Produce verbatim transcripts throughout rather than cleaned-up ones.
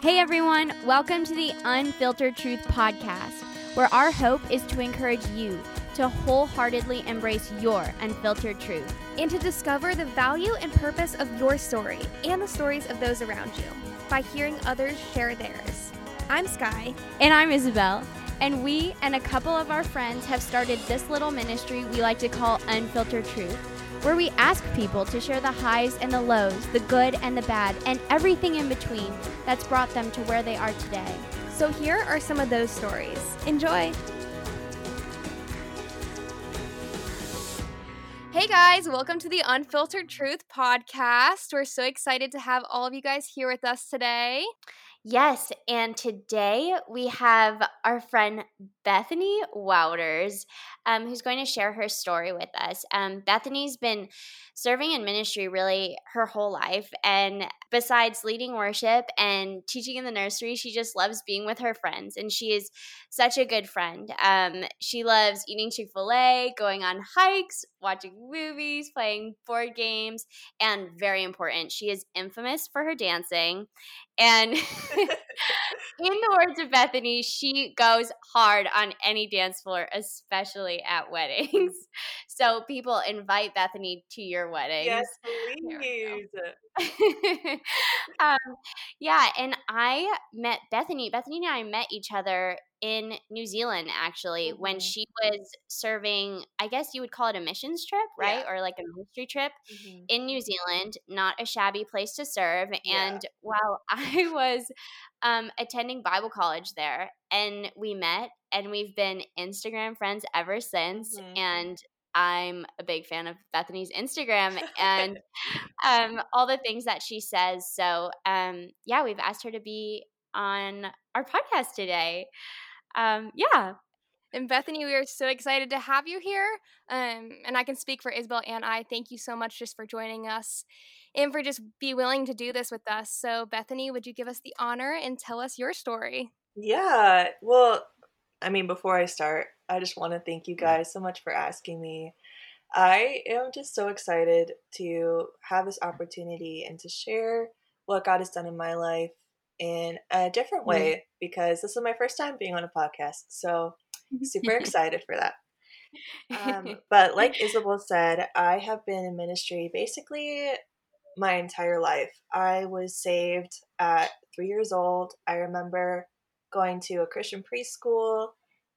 Hey everyone, welcome to the Unfiltered Truth Podcast, where our hope is to encourage you to wholeheartedly embrace your unfiltered truth and to discover the value and purpose of your story and the stories of those around you by hearing others share theirs. I'm Sky. And I'm Isabel. And we and a couple of our friends have started this little ministry we like to call Unfiltered Truth, where we ask people to share the highs and the lows, the good and the bad, and everything in between that's brought them to where they are today. So here are some of those stories. Enjoy! Hey guys, welcome to the Unfiltered Truth Podcast. We're so excited to have all of you guys here with us today. Yes, and today we have our friend Bethany Wouters, um, who's going to share her story with us. Um, Bethany's been serving in ministry really her whole life, and besides leading worship and teaching in the nursery, she just loves being with her friends, and she is such a good friend. Um, she loves eating Chick-fil-A, going on hikes, watching movies, playing board games, and very important, she is infamous for her dancing. And in the words of Bethany, she goes hard on any dance floor, especially at weddings. So people, invite Bethany to your wedding. Yes, please. um, yeah, and I met Bethany. Bethany and I met each other in New Zealand, actually, mm-hmm. when she was serving, I guess you would call it a missions trip, right? Yeah. Or like a ministry trip mm-hmm. in New Zealand, not a shabby place to serve. And yeah. while I was um, attending Bible college there, and we met, and we've been Instagram friends ever since. Mm-hmm. And I'm a big fan of Bethany's Instagram and um, all the things that she says. So um, yeah, we've asked her to be on our podcast today. Um, yeah. And Bethany, we are so excited to have you here. Um, and I can speak for Isabel and I. Thank you so much just for joining us and for just be willing to do this with us. So Bethany, would you give us the honor and tell us your story? Yeah. Well, I mean, before I start, I just want to thank you guys so much for asking me. I am just so excited to have this opportunity and to share what God has done in my life in a different way, because this is my first time being on a podcast, so super excited for that. Um, but like Isabel said, I have been in ministry basically my entire life. I was saved at three years old. I remember going to a Christian preschool,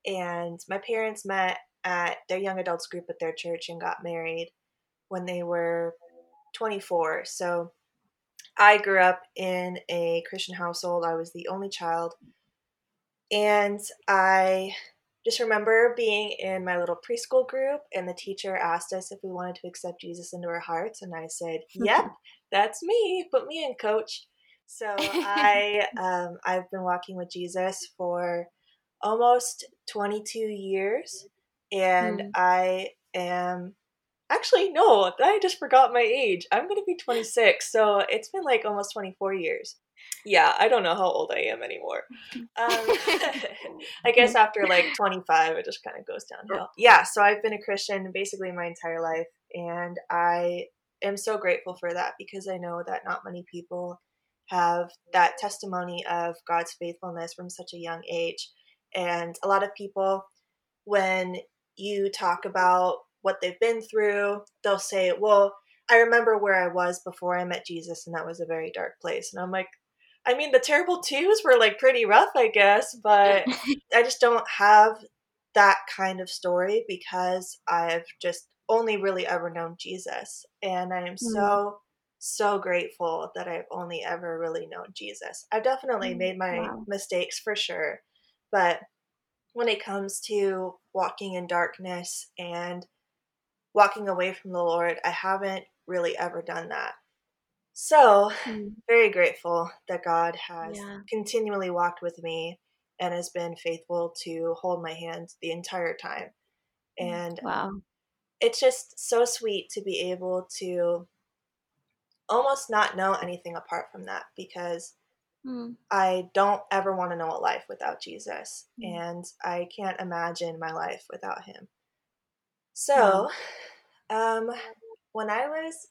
and my parents met at their young adults group at their church and got married when they were twenty-four. So I grew up in a Christian household. I was the only child. And I just remember being in my little preschool group, and the teacher asked us if we wanted to accept Jesus into our hearts. And I said, yep, that's me. Put me in, coach. So I, um, I've been walking with Jesus for almost twenty-two years. And mm. I am... Actually, no, I just forgot my age. I'm going to be twenty-six, so it's been like almost twenty-four years. Yeah, I don't know how old I am anymore. Um, I guess after like twenty-five, it just kind of goes downhill. Yeah, so I've been a Christian basically my entire life, and I am so grateful for that, because I know that not many people have that testimony of God's faithfulness from such a young age. And a lot of people, when you talk about what they've been through, they'll say, well, I remember where I was before I met Jesus, and that was a very dark place. And I'm like, I mean, the terrible twos were like pretty rough, I guess, but I just don't have that kind of story, because I've just only really ever known Jesus. And I am mm-hmm. so, so grateful that I've only ever really known Jesus. I've definitely mm-hmm. made my wow. mistakes for sure. But when it comes to walking in darkness and walking away from the Lord, I haven't really ever done that. So mm. very grateful that God has yeah. continually walked with me and has been faithful to hold my hand the entire time. And wow. um, it's just so sweet to be able to almost not know anything apart from that, because mm. I don't ever want to know a life without Jesus, mm. and I can't imagine my life without him. So, um, when I was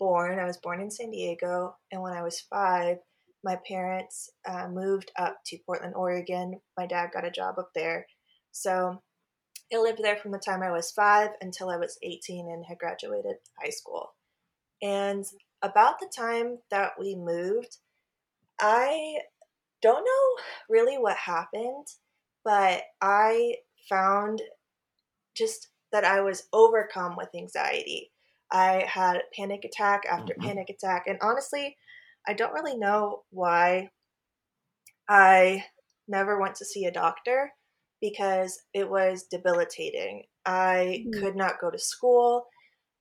born, I was born in San Diego, and when I was five, my parents uh, moved up to Portland, Oregon. My dad got a job up there. So I lived there from the time I was five until I was eighteen and had graduated high school. And about the time that we moved, I don't know really what happened, but I found just that I was overcome with anxiety. I had panic attack after mm-hmm. panic attack. And honestly, I don't really know why I never went to see a doctor, because it was debilitating. I mm-hmm. could not go to school.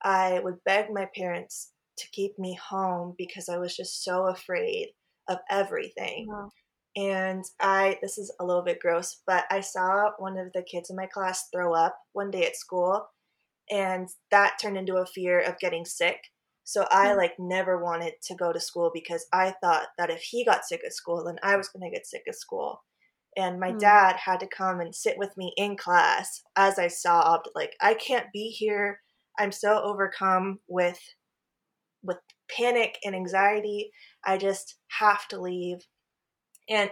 I would beg my parents to keep me home because I was just so afraid of everything. Wow. And I, this is a little bit gross, but I saw one of the kids in my class throw up one day at school, and that turned into a fear of getting sick. So I like never wanted to go to school because I thought that if he got sick at school, then I was going to get sick at school. And my mm. dad had to come and sit with me in class as I sobbed, like, I can't be here. I'm so overcome with, with panic and anxiety. I just have to leave. And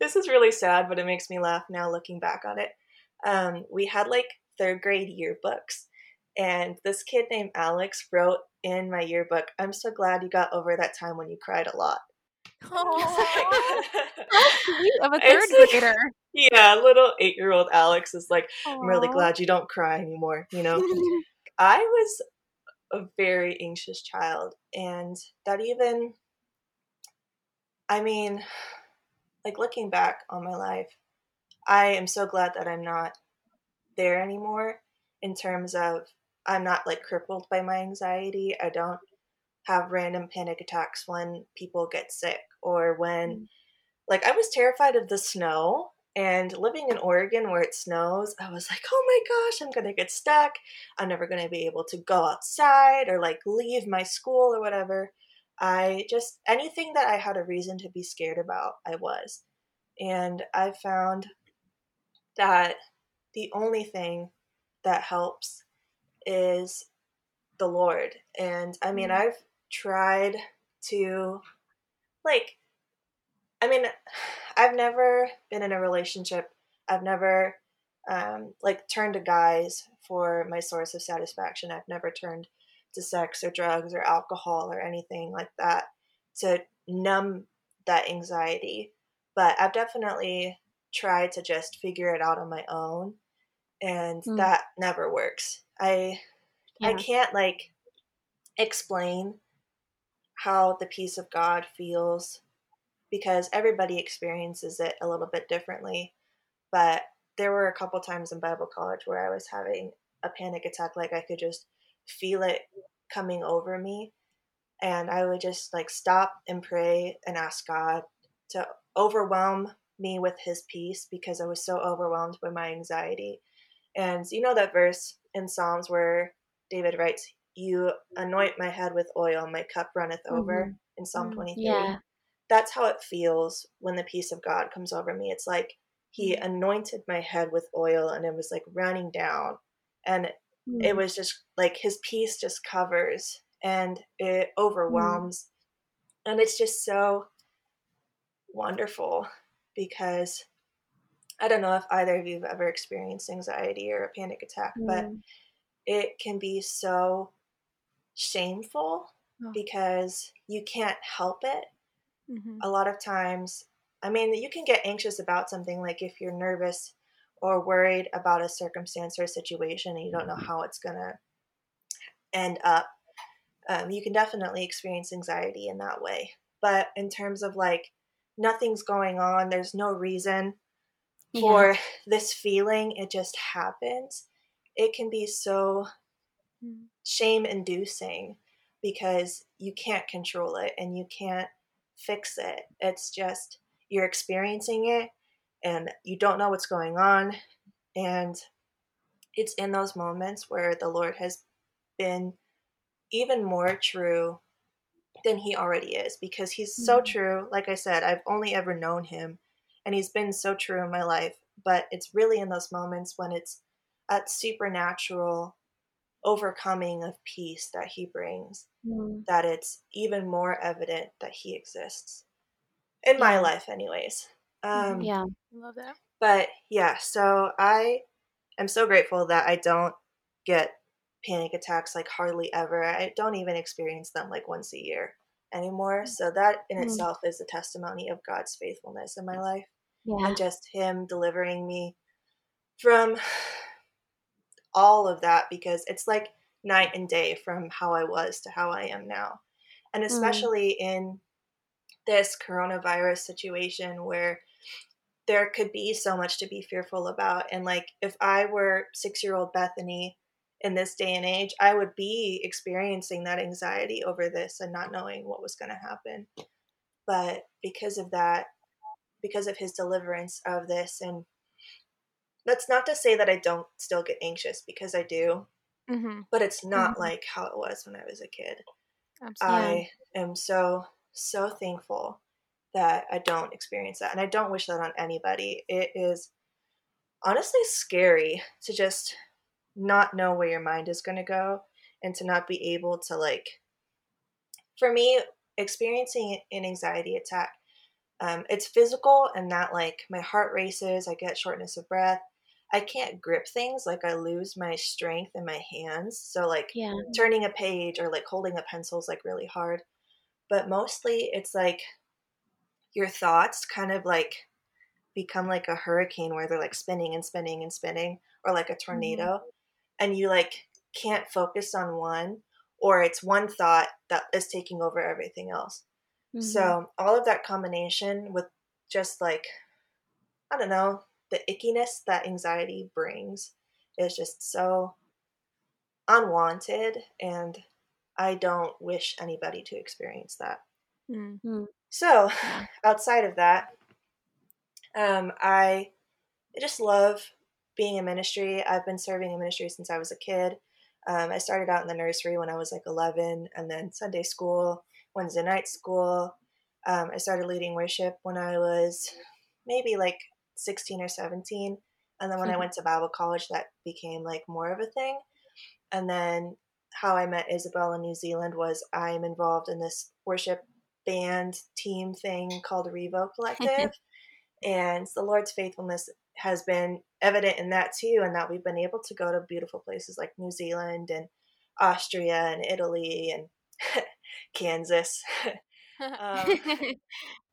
this is really sad, but it makes me laugh now looking back on it. Um, we had like third grade yearbooks, and this kid named Alex wrote in my yearbook, "I'm so glad you got over that time when you cried a lot." Oh, that's sweet of a third like, grader. Yeah, little eight-year-old Alex is like, aww. "I'm really glad you don't cry anymore." You know, I was a very anxious child, and that even. I mean, like looking back on my life, I am so glad that I'm not there anymore in terms of I'm not like crippled by my anxiety. I don't have random panic attacks when people get sick or when like I was terrified of the snow, and living in Oregon where it snows, I was like, oh my gosh, I'm going to get stuck. I'm never going to be able to go outside or like leave my school or whatever. I just, anything that I had a reason to be scared about, I was. And I found that the only thing that helps is the Lord. And I mean, I've tried to, like, I mean, I've never been in a relationship. I've never, um, like, turned to guys for my source of satisfaction. I've never turned to sex or drugs or alcohol or anything like that to numb that anxiety. But I've definitely tried to just figure it out on my own, and mm. that never works. I yeah. I can't like explain how the peace of God feels, because everybody experiences it a little bit differently. But there were a couple times in Bible college where I was having a panic attack, like I could just feel it coming over me, and I would just like stop and pray and ask God to overwhelm me with his peace, because I was so overwhelmed by my anxiety. And you know that verse in Psalms where David writes, "You anoint my head with oil, my cup runneth over," mm-hmm. in Psalm twenty-three. Yeah. That's how it feels when the peace of God comes over me. It's like he anointed my head with oil, and it was like running down, and it was just like his peace just covers and it overwhelms. Mm. And it's just so wonderful, because I don't know if either of you have ever experienced anxiety or a panic attack, mm. but it can be so shameful oh. because you can't help it. Mm-hmm. A lot of times, I mean, you can get anxious about something, like if you're nervous or worried about a circumstance or a situation and you don't know how it's going to end up, um, you can definitely experience anxiety in that way. But in terms of like, nothing's going on, there's no reason yeah. for this feeling, it just happens. It can be so mm. shame-inducing, because you can't control it and you can't fix it. It's just, you're experiencing it, and you don't know what's going on. And it's in those moments where the Lord has been even more true than he already is, because he's mm-hmm. so true. Like I said, I've only ever known him, and he's been so true in my life. But it's really in those moments when it's that supernatural overcoming of peace that he brings, mm-hmm. that it's even more evident that he exists. in my life anyways. Um, yeah. Love that. But yeah, so I am so grateful that I don't get panic attacks like hardly ever. I don't even experience them like once a year anymore. So that in mm-hmm. itself is a testimony of God's faithfulness in my life. Yeah. And just him delivering me from all of that, because it's like night and day from how I was to how I am now. And especially mm. in this coronavirus situation where there could be so much to be fearful about. And like, if I were six-year-old Bethany in this day and age, I would be experiencing that anxiety over this and not knowing what was going to happen. But because of that, because of his deliverance of this, and that's not to say that I don't still get anxious, because I do, mm-hmm. but it's not mm-hmm. like how it was when I was a kid. Absolutely. I am so, so thankful that I don't experience that. And I don't wish that on anybody. It is honestly scary to just not know where your mind is going to go and to not be able to, like, for me, experiencing an anxiety attack, um, it's physical, and that, like, my heart races, I get shortness of breath. I can't grip things. Like, I lose my strength in my hands. So, like, yeah. turning a page or, like, holding a pencil is, like, really hard. But mostly it's, like, your thoughts kind of, like, become like a hurricane where they're, like, spinning and spinning and spinning, or, like, a tornado. Mm-hmm. And you, like, can't focus on one, or it's one thought that is taking over everything else. Mm-hmm. So all of that combination with just, like, I don't know, the ickiness that anxiety brings is just so unwanted, and I don't wish anybody to experience that. Mm-hmm. So outside of that, um, I just love being in ministry. I've been serving in ministry since I was a kid. Um, I started out in the nursery when I was like eleven, and then Sunday school, Wednesday night school. Um, I started leading worship when I was maybe like sixteen or seventeen. And then when mm-hmm. I went to Bible college, that became like more of a thing. And then how I met Isabel in New Zealand was I'm involved in this worship band team thing called Revo Collective. And the Lord's faithfulness has been evident in that too, and that we've been able to go to beautiful places like New Zealand and Austria and Italy and Kansas. Um,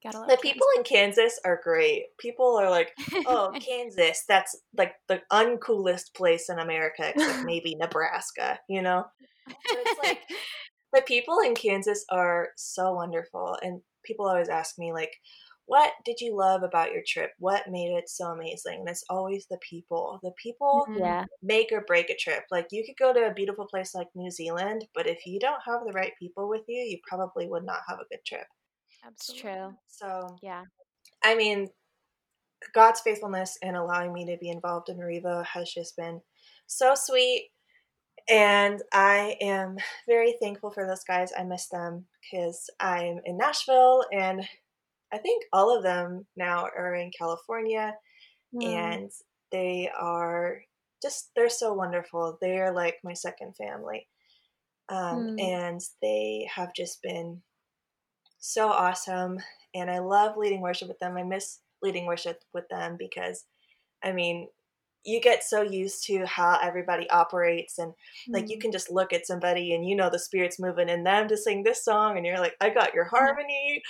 the people in Kansas are great. People are like, oh, Kansas, that's like the uncoolest place in America, except maybe Nebraska, you know? But it's like, the people in Kansas are so wonderful. And people always ask me, like, what did you love about your trip? What made it so amazing? And it's always the people. The people yeah. make or break a trip. Like, you could go to a beautiful place like New Zealand, but if you don't have the right people with you, you probably would not have a good trip. That's true. So, yeah. I mean, God's faithfulness in allowing me to be involved in Revo has just been so sweet. And I am very thankful for those guys. I miss them because I'm in Nashville, and I think all of them now are in California, mm. and they are just, they're so wonderful. They are like my second family. Um, mm. And they have just been so awesome. And I love leading worship with them. I miss leading worship with them because, I mean, you get so used to how everybody operates, and like, mm. you can just look at somebody and you know the Spirit's moving in them to sing this song, and you're like, I got your harmony,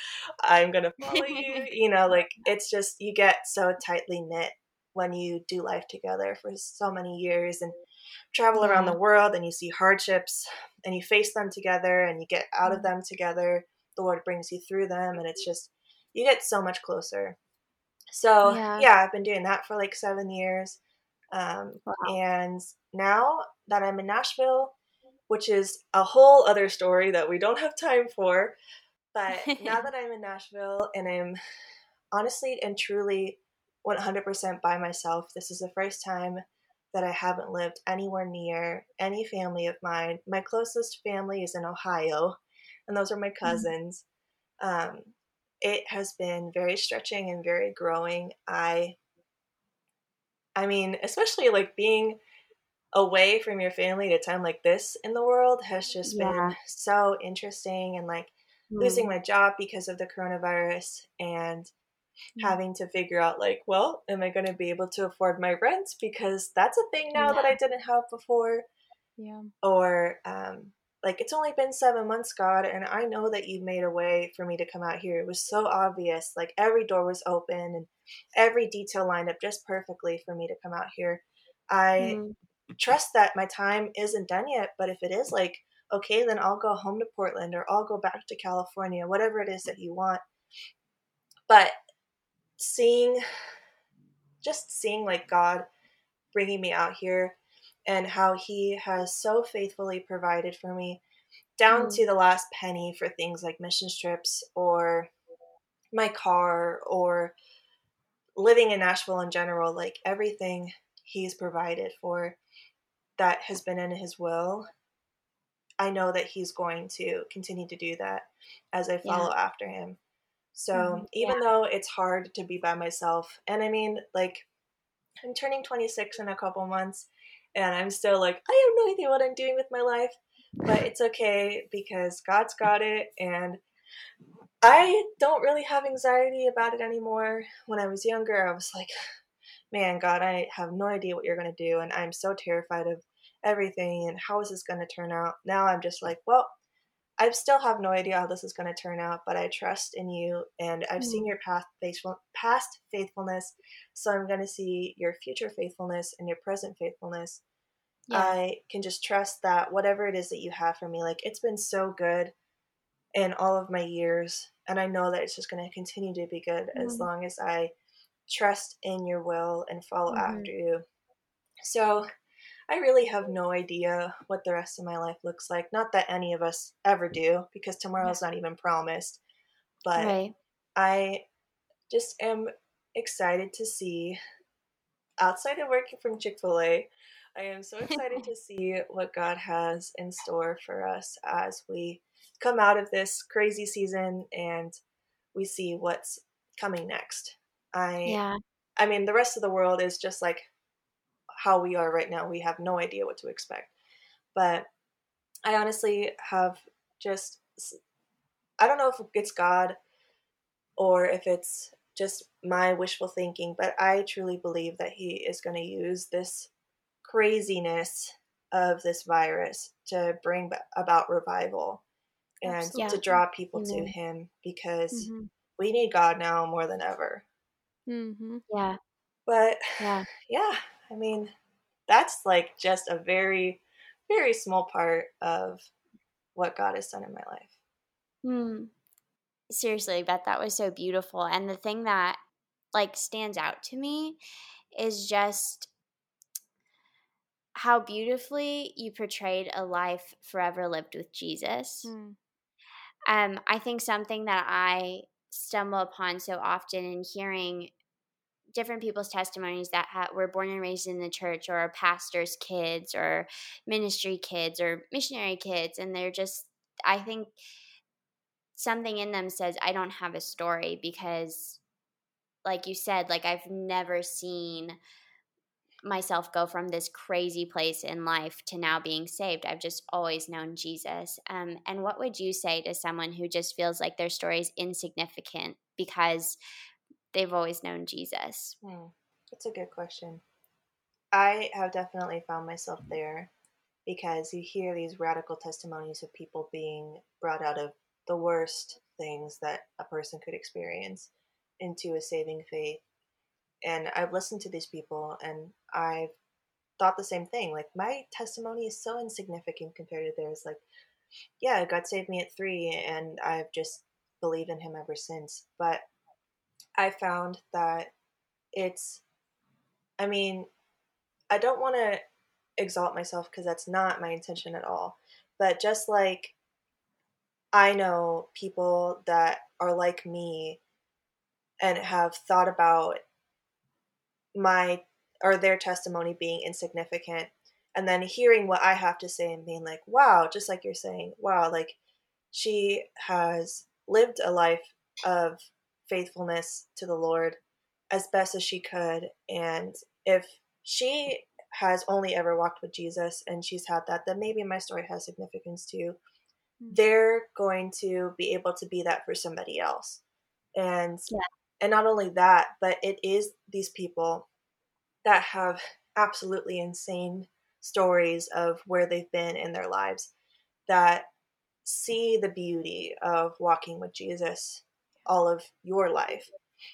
I'm going to follow you. You know, like, it's just, you get so tightly knit when you do life together for so many years and travel mm. around the world, and you see hardships and you face them together, and you get out of them together. The Lord brings you through them, and it's just, you get so much closer. So yeah, yeah I've been doing that for like seven years. Um, wow. And now that I'm in Nashville, which is a whole other story that we don't have time for, but now that I'm in Nashville and I'm honestly and truly one hundred percent by myself, this is the first time that I haven't lived anywhere near any family of mine. My closest family is in Ohio, and those are my cousins. Mm-hmm. Um, it has been very stretching and very growing. I I mean, especially like being away from your family at a time like this in the world has just yeah. been so interesting. And like, mm-hmm. losing my job because of the coronavirus and mm-hmm. having to figure out like, well, am I going to be able to afford my rent? Because that's a thing now yeah. that I didn't have before. Yeah. Or um, like, it's only been seven months, God, and I know that you made a way for me to come out here. It was so obvious. Like, every door was open and every detail lined up just perfectly for me to come out here. I mm-hmm. trust that my time isn't done yet, but if it is, like, okay, then I'll go home to Portland or I'll go back to California, whatever it is that you want. But seeing, just seeing like God bringing me out here and how he has so faithfully provided for me down mm. to the last penny for things like mission trips or my car or living in Nashville in general, like everything he's provided for that has been in his will. I know that he's going to continue to do that as I follow yeah. after him. So mm-hmm. even yeah. though it's hard to be by myself, and I mean, like, I'm turning twenty-six in a couple months and I'm still like, I have no idea what I'm doing with my life, but it's okay because God's got it. And I don't really have anxiety about it anymore. When I was younger, I was like, man, God, I have no idea what you're going to do. And I'm so terrified of everything. And how is this going to turn out? Now I'm just like, well, I still have no idea how this is going to turn out, but I trust in you. And I've mm. seen your past, faithful, past faithfulness. So I'm going to see your future faithfulness and your present faithfulness. Yeah. I can just trust that whatever it is that you have for me, like, it's been so good in all of my years. And I know that it's just going to continue to be good mm. as long as I trust in your will and follow mm. after you. So I really have no idea what the rest of my life looks like. Not that any of us ever do, because tomorrow's not even promised. But right. I just am excited to see, outside of working from Chick-fil-A, I am so excited to see what God has in store for us as we come out of this crazy season and we see what's coming next. I, yeah. I mean, the rest of the world is just like how we are right now. We have no idea what to expect, but I honestly have just, I don't know if it's God or if it's just my wishful thinking, but I truly believe that he is going to use this craziness of this virus to bring about revival and yeah. to draw people mm-hmm. to him, because mm-hmm. we need God now more than ever. Mm-hmm. Yeah. But yeah. yeah. I mean, that's like just a very, very small part of what God has done in my life. Hmm. Seriously, Beth, that was so beautiful. And the thing that like stands out to me is just how beautifully you portrayed a life forever lived with Jesus. Hmm. Um, I think something that I stumble upon so often in hearing different people's testimonies that ha- were born and raised in the church, or pastors' kids, or ministry kids, or missionary kids. And they're just, I think something in them says, I don't have a story, because like you said, like, I've never seen myself go from this crazy place in life to now being saved. I've just always known Jesus. Um, and what would you say to someone who just feels like their story is insignificant because they've always known Jesus? Hmm. That's a good question. I have definitely found myself there, because you hear these radical testimonies of people being brought out of the worst things that a person could experience into a saving faith. And I've listened to these people and I've thought the same thing. Like, my testimony is so insignificant compared to theirs. Like, yeah, God saved me at three and I've just believed in him ever since. But I found that it's, I mean, I don't want to exalt myself because that's not my intention at all. But just like I know people that are like me and have thought about my or their testimony being insignificant, and then hearing what I have to say and being like, wow, just like you're saying, wow, like, she has lived a life of faithfulness to the Lord as best as she could. And if she has only ever walked with Jesus and she's had that, then maybe my story has significance too. they're going to be able to be that for somebody else. And yeah. and not only that, but it is these people that have absolutely insane stories of where they've been in their lives that see the beauty of walking with Jesus all of your life.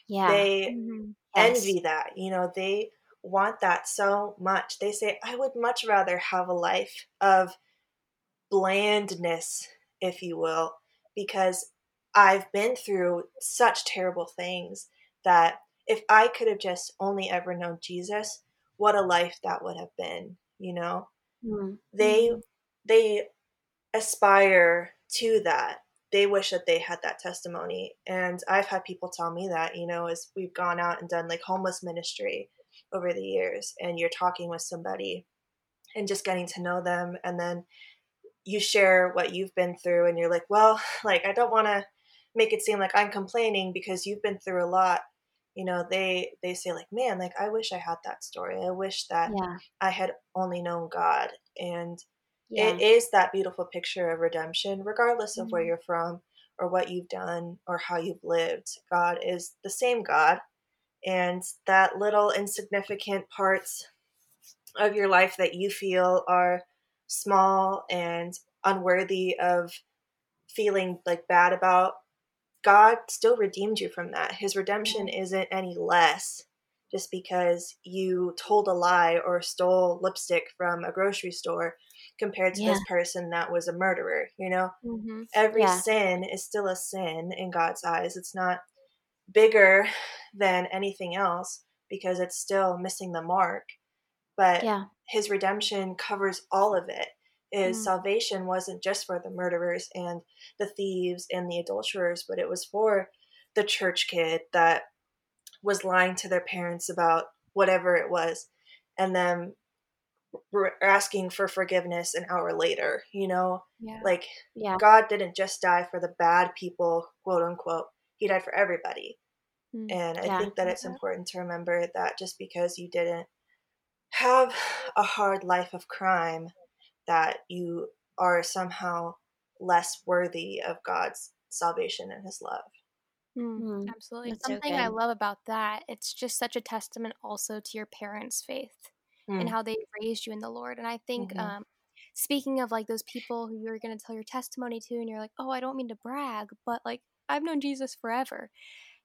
Yeah. They mm-hmm. yes. envy that. You know, they want that so much. They say, I would much rather have a life of blandness, if you will, because I've been through such terrible things that if I could have just only ever known Jesus, what a life that would have been, you know? Mm-hmm. They they aspire to that. They wish that they had that testimony. And I've had people tell me that, you know, as we've gone out and done like homeless ministry over the years, and you're talking with somebody and just getting to know them, and then you share what you've been through, and you're like, well, like, I don't want to make it seem like I'm complaining because you've been through a lot. You know, they, they say like, man, like, I wish I had that story. I wish that yeah. I had only known God. And yeah. it is that beautiful picture of redemption, regardless of mm-hmm. where you're from or what you've done or how you've lived. God is the same God. And that little insignificant parts of your life that you feel are small and unworthy of feeling like bad about, God still redeemed you from that. His redemption isn't any less just because you told a lie or stole lipstick from a grocery store compared to yeah. this person that was a murderer. You know, mm-hmm. every yeah. sin is still a sin in God's eyes. It's not bigger than anything else because it's still missing the mark. But yeah. his redemption covers all of it. His mm. salvation wasn't just for the murderers and the thieves and the adulterers, but it was for the church kid that was lying to their parents about whatever it was and then re- asking for forgiveness an hour later, you know, yeah. like yeah. God didn't just die for the bad people, quote unquote. He died for everybody. Mm. And I yeah. think that it's important to remember that just because you didn't have a hard life of crime, that you are somehow less worthy of God's salvation and his love. Mm-hmm. Absolutely. That's something so I love about that. It's just such a testament also to your parents' faith mm. and how they raised you in the Lord. And I think mm-hmm. um, speaking of like those people who you're going to tell your testimony to and you're like, oh, I don't mean to brag, but like I've known Jesus forever.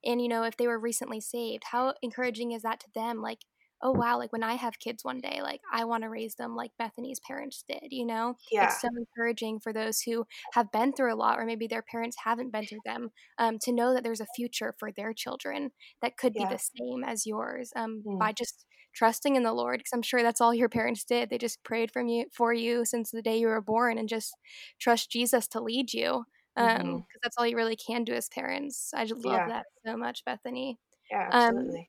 And, you know, if they were recently saved, how encouraging is that to them? Like, oh, wow, like when I have kids one day, like I want to raise them like Bethany's parents did, you know? Yeah. It's so encouraging for those who have been through a lot or maybe their parents haven't been through them um, to know that there's a future for their children that could yeah. be the same as yours um, mm. by just trusting in the Lord, because I'm sure that's all your parents did. They just prayed from you, for you since the day you were born and just trust Jesus to lead you because um, mm-hmm. that's all you really can do as parents. I just love yeah. that so much, Bethany. Yeah, absolutely. Um,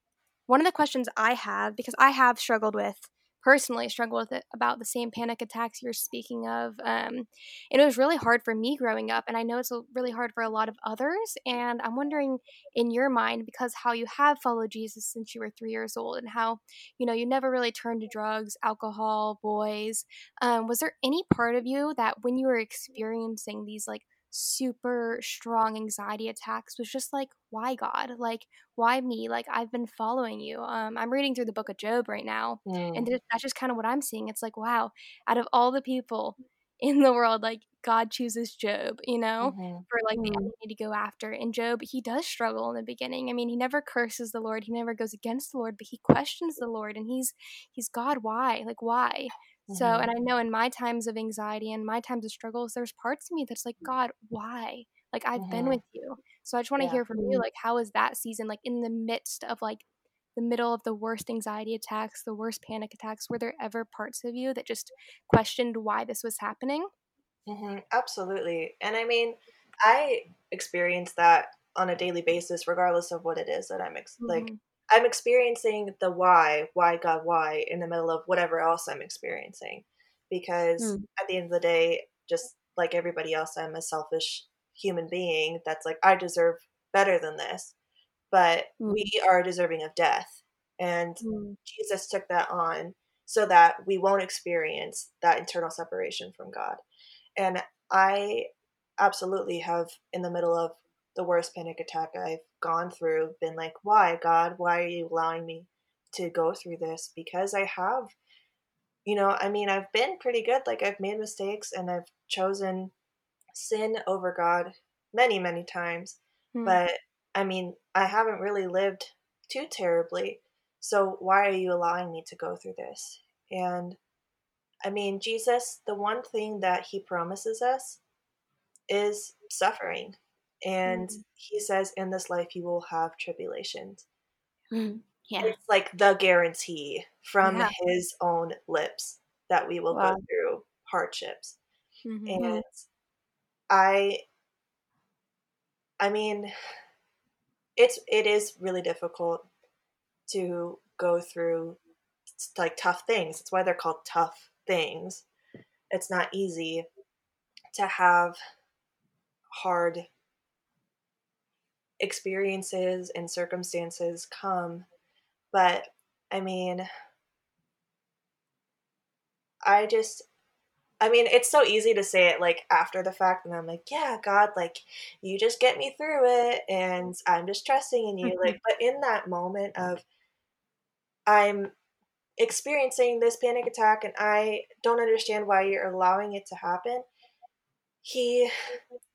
One of the questions I have, because I have struggled with, personally struggled with it, about the same panic attacks you're speaking of. Um, and it was really hard for me growing up, and I know it's really hard for a lot of others. And I'm wondering, in your mind, because how you have followed Jesus since you were three years old and how, you know, you never really turned to drugs, alcohol, boys. Um, was there any part of you that when you were experiencing these, like, super strong anxiety attacks was just like, why God? Like, why me? Like, I've been following you. Um, I'm reading through the book of Job right now. Mm. And that's just kind of what I'm seeing. It's like, wow, out of all the people in the world, like God chooses Job, you know, mm-hmm. for like the enemy to go after. And Job, he does struggle in the beginning. I mean, he never curses the Lord. He never goes against the Lord, but he questions the Lord and he's, he's God. Why? Like, why? So, and I know in my times of anxiety and my times of struggles, there's parts of me that's like, God, why? Like, I've mm-hmm. been with you. So I just want to yeah. hear from you, like, how is that season, like, in the midst of, like, the middle of the worst anxiety attacks, the worst panic attacks, were there ever parts of you that just questioned why this was happening? Mm-hmm. Absolutely. And I mean, I experience that on a daily basis, regardless of what it is that I'm, ex- mm-hmm. like, I'm experiencing the why, why, God, why in the middle of whatever else I'm experiencing. Because mm. at the end of the day, just like everybody else, I'm a selfish human being that's like, I deserve better than this. But mm. we are deserving of death. And mm. Jesus took that on so that we won't experience that internal separation from God. And I absolutely have, in the middle of the worst panic attack I've gone through, been like, why, God, why are you allowing me to go through this? Because I have, you know, I mean, I've been pretty good. Like, I've made mistakes and I've chosen sin over God many, many times. Mm. But I mean, I haven't really lived too terribly. So why are you allowing me to go through this? And I mean, Jesus, the one thing that he promises us is suffering. And mm-hmm. he says, in this life, you will have tribulations. Mm-hmm. Yeah. It's like the guarantee from yeah. his own lips that we will wow. go through hardships. Mm-hmm. And I, I mean, it's, it is really difficult to go through like tough things. It's why they're called tough things. It's not easy to have hard experiences and circumstances come, but I mean, I just, I mean, it's so easy to say it like after the fact, and I'm like, yeah, God, like, you just get me through it, and I'm just trusting in you. Like, but in that moment of, I'm experiencing this panic attack and I don't understand why you're allowing it to happen. He,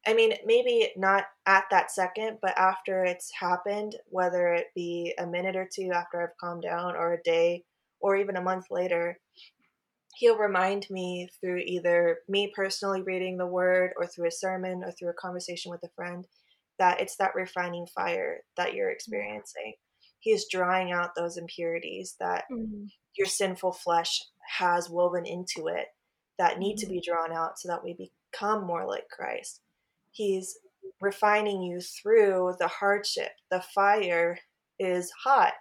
I mean, maybe not at that second, but after it's happened, whether it be a minute or two after I've calmed down, or a day, or even a month later, he'll remind me through either me personally reading the word, or through a sermon, or through a conversation with a friend, that it's that refining fire that you're experiencing. He is drawing out those impurities that mm-hmm. your sinful flesh has woven into it that need to be drawn out so that we be become more like Christ. He's refining you through the hardship. The fire is hot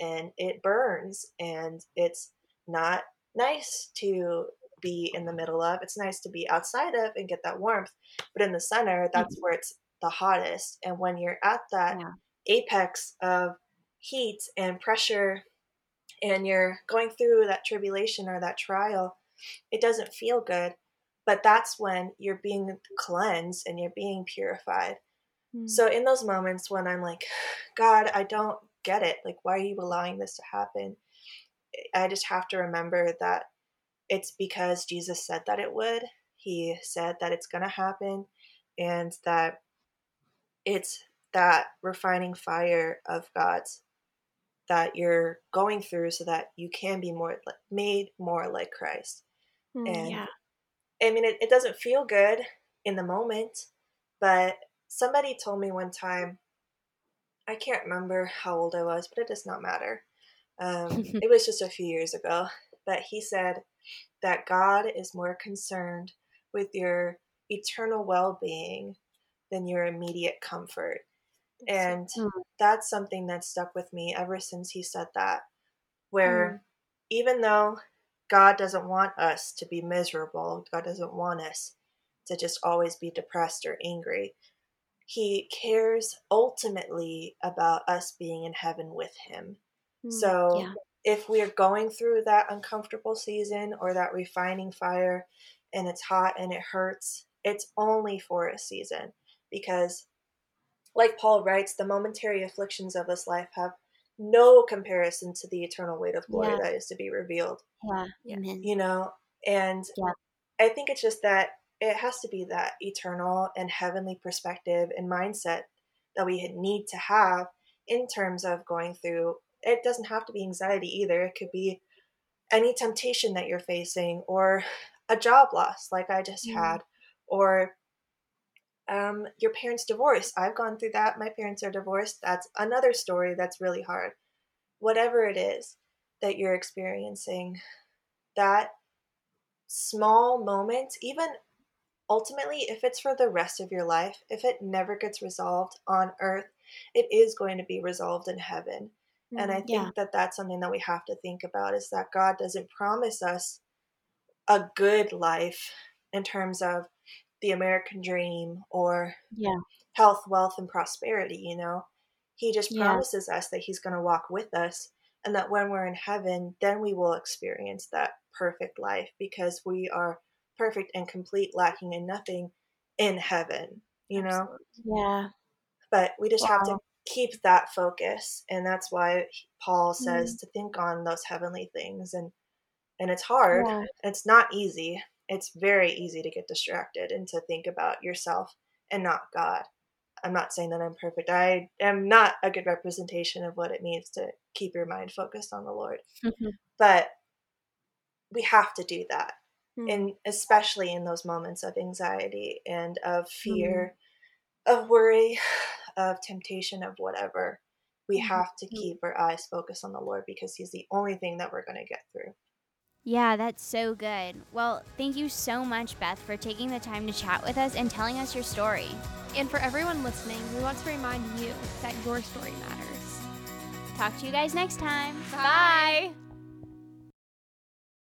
and it burns, and it's not nice to be in the middle of. It's nice to be outside of and get that warmth, but in the center, that's where it's the hottest. And when you're at that yeah. apex of heat and pressure, and you're going through that tribulation or that trial, it doesn't feel good. But that's when you're being cleansed and you're being purified. Mm. So in those moments when I'm like, God, I don't get it. Like, why are you allowing this to happen? I just have to remember that it's because Jesus said that it would. He said that it's going to happen, and that it's that refining fire of God's that you're going through so that you can be more like, made more like Christ. Mm, and yeah. I mean, it, it doesn't feel good in the moment, but somebody told me one time, I can't remember how old I was, but it does not matter. Um, it was just a few years ago, but he said that God is more concerned with your eternal well-being than your immediate comfort. And that's something that stuck with me ever since he said that, where mm. even though God doesn't want us to be miserable, God doesn't want us to just always be depressed or angry, he cares ultimately about us being in heaven with him. Mm, so yeah. if we're going through that uncomfortable season or that refining fire, and it's hot and it hurts, it's only for a season, because like Paul writes, the momentary afflictions of this life have no comparison to the eternal weight of glory yeah. that is to be revealed. Yeah, amen. You know, and yeah. I think it's just that it has to be that eternal and heavenly perspective and mindset that we need to have in terms of going through. It doesn't have to be anxiety either. It could be any temptation that you're facing, or a job loss like I just mm-hmm. had, or Um, your parents' divorce. I've gone through that. My parents are divorced. That's another story that's really hard. Whatever it is that you're experiencing, that small moment, even ultimately, if it's for the rest of your life, if it never gets resolved on earth, it is going to be resolved in heaven. Mm, and I think yeah. that that's something that we have to think about, is that God doesn't promise us a good life in terms of the American dream, or yeah. health, wealth, and prosperity. You know, he just promises yeah. us that he's going to walk with us, and that when we're in heaven, then we will experience that perfect life, because we are perfect and complete, lacking in nothing in heaven, you know? Yeah. But we just wow. have to keep that focus. And that's why Paul says mm. to think on those heavenly things. And, and it's hard. Yeah. It's not easy. It's very easy to get distracted and to think about yourself and not God. I'm not saying that I'm perfect. I am not a good representation of what it means to keep your mind focused on the Lord. Mm-hmm. But we have to do that. Mm-hmm. And especially in those moments of anxiety and of fear, mm-hmm. of worry, of temptation, of whatever, we have to mm-hmm. keep our eyes focused on the Lord, because he's the only thing that we're going to get through. Yeah, that's so good. Well, thank you so much, Beth, for taking the time to chat with us and telling us your story. And for everyone listening, we want to remind you that your story matters. Talk to you guys next time. Bye. Bye.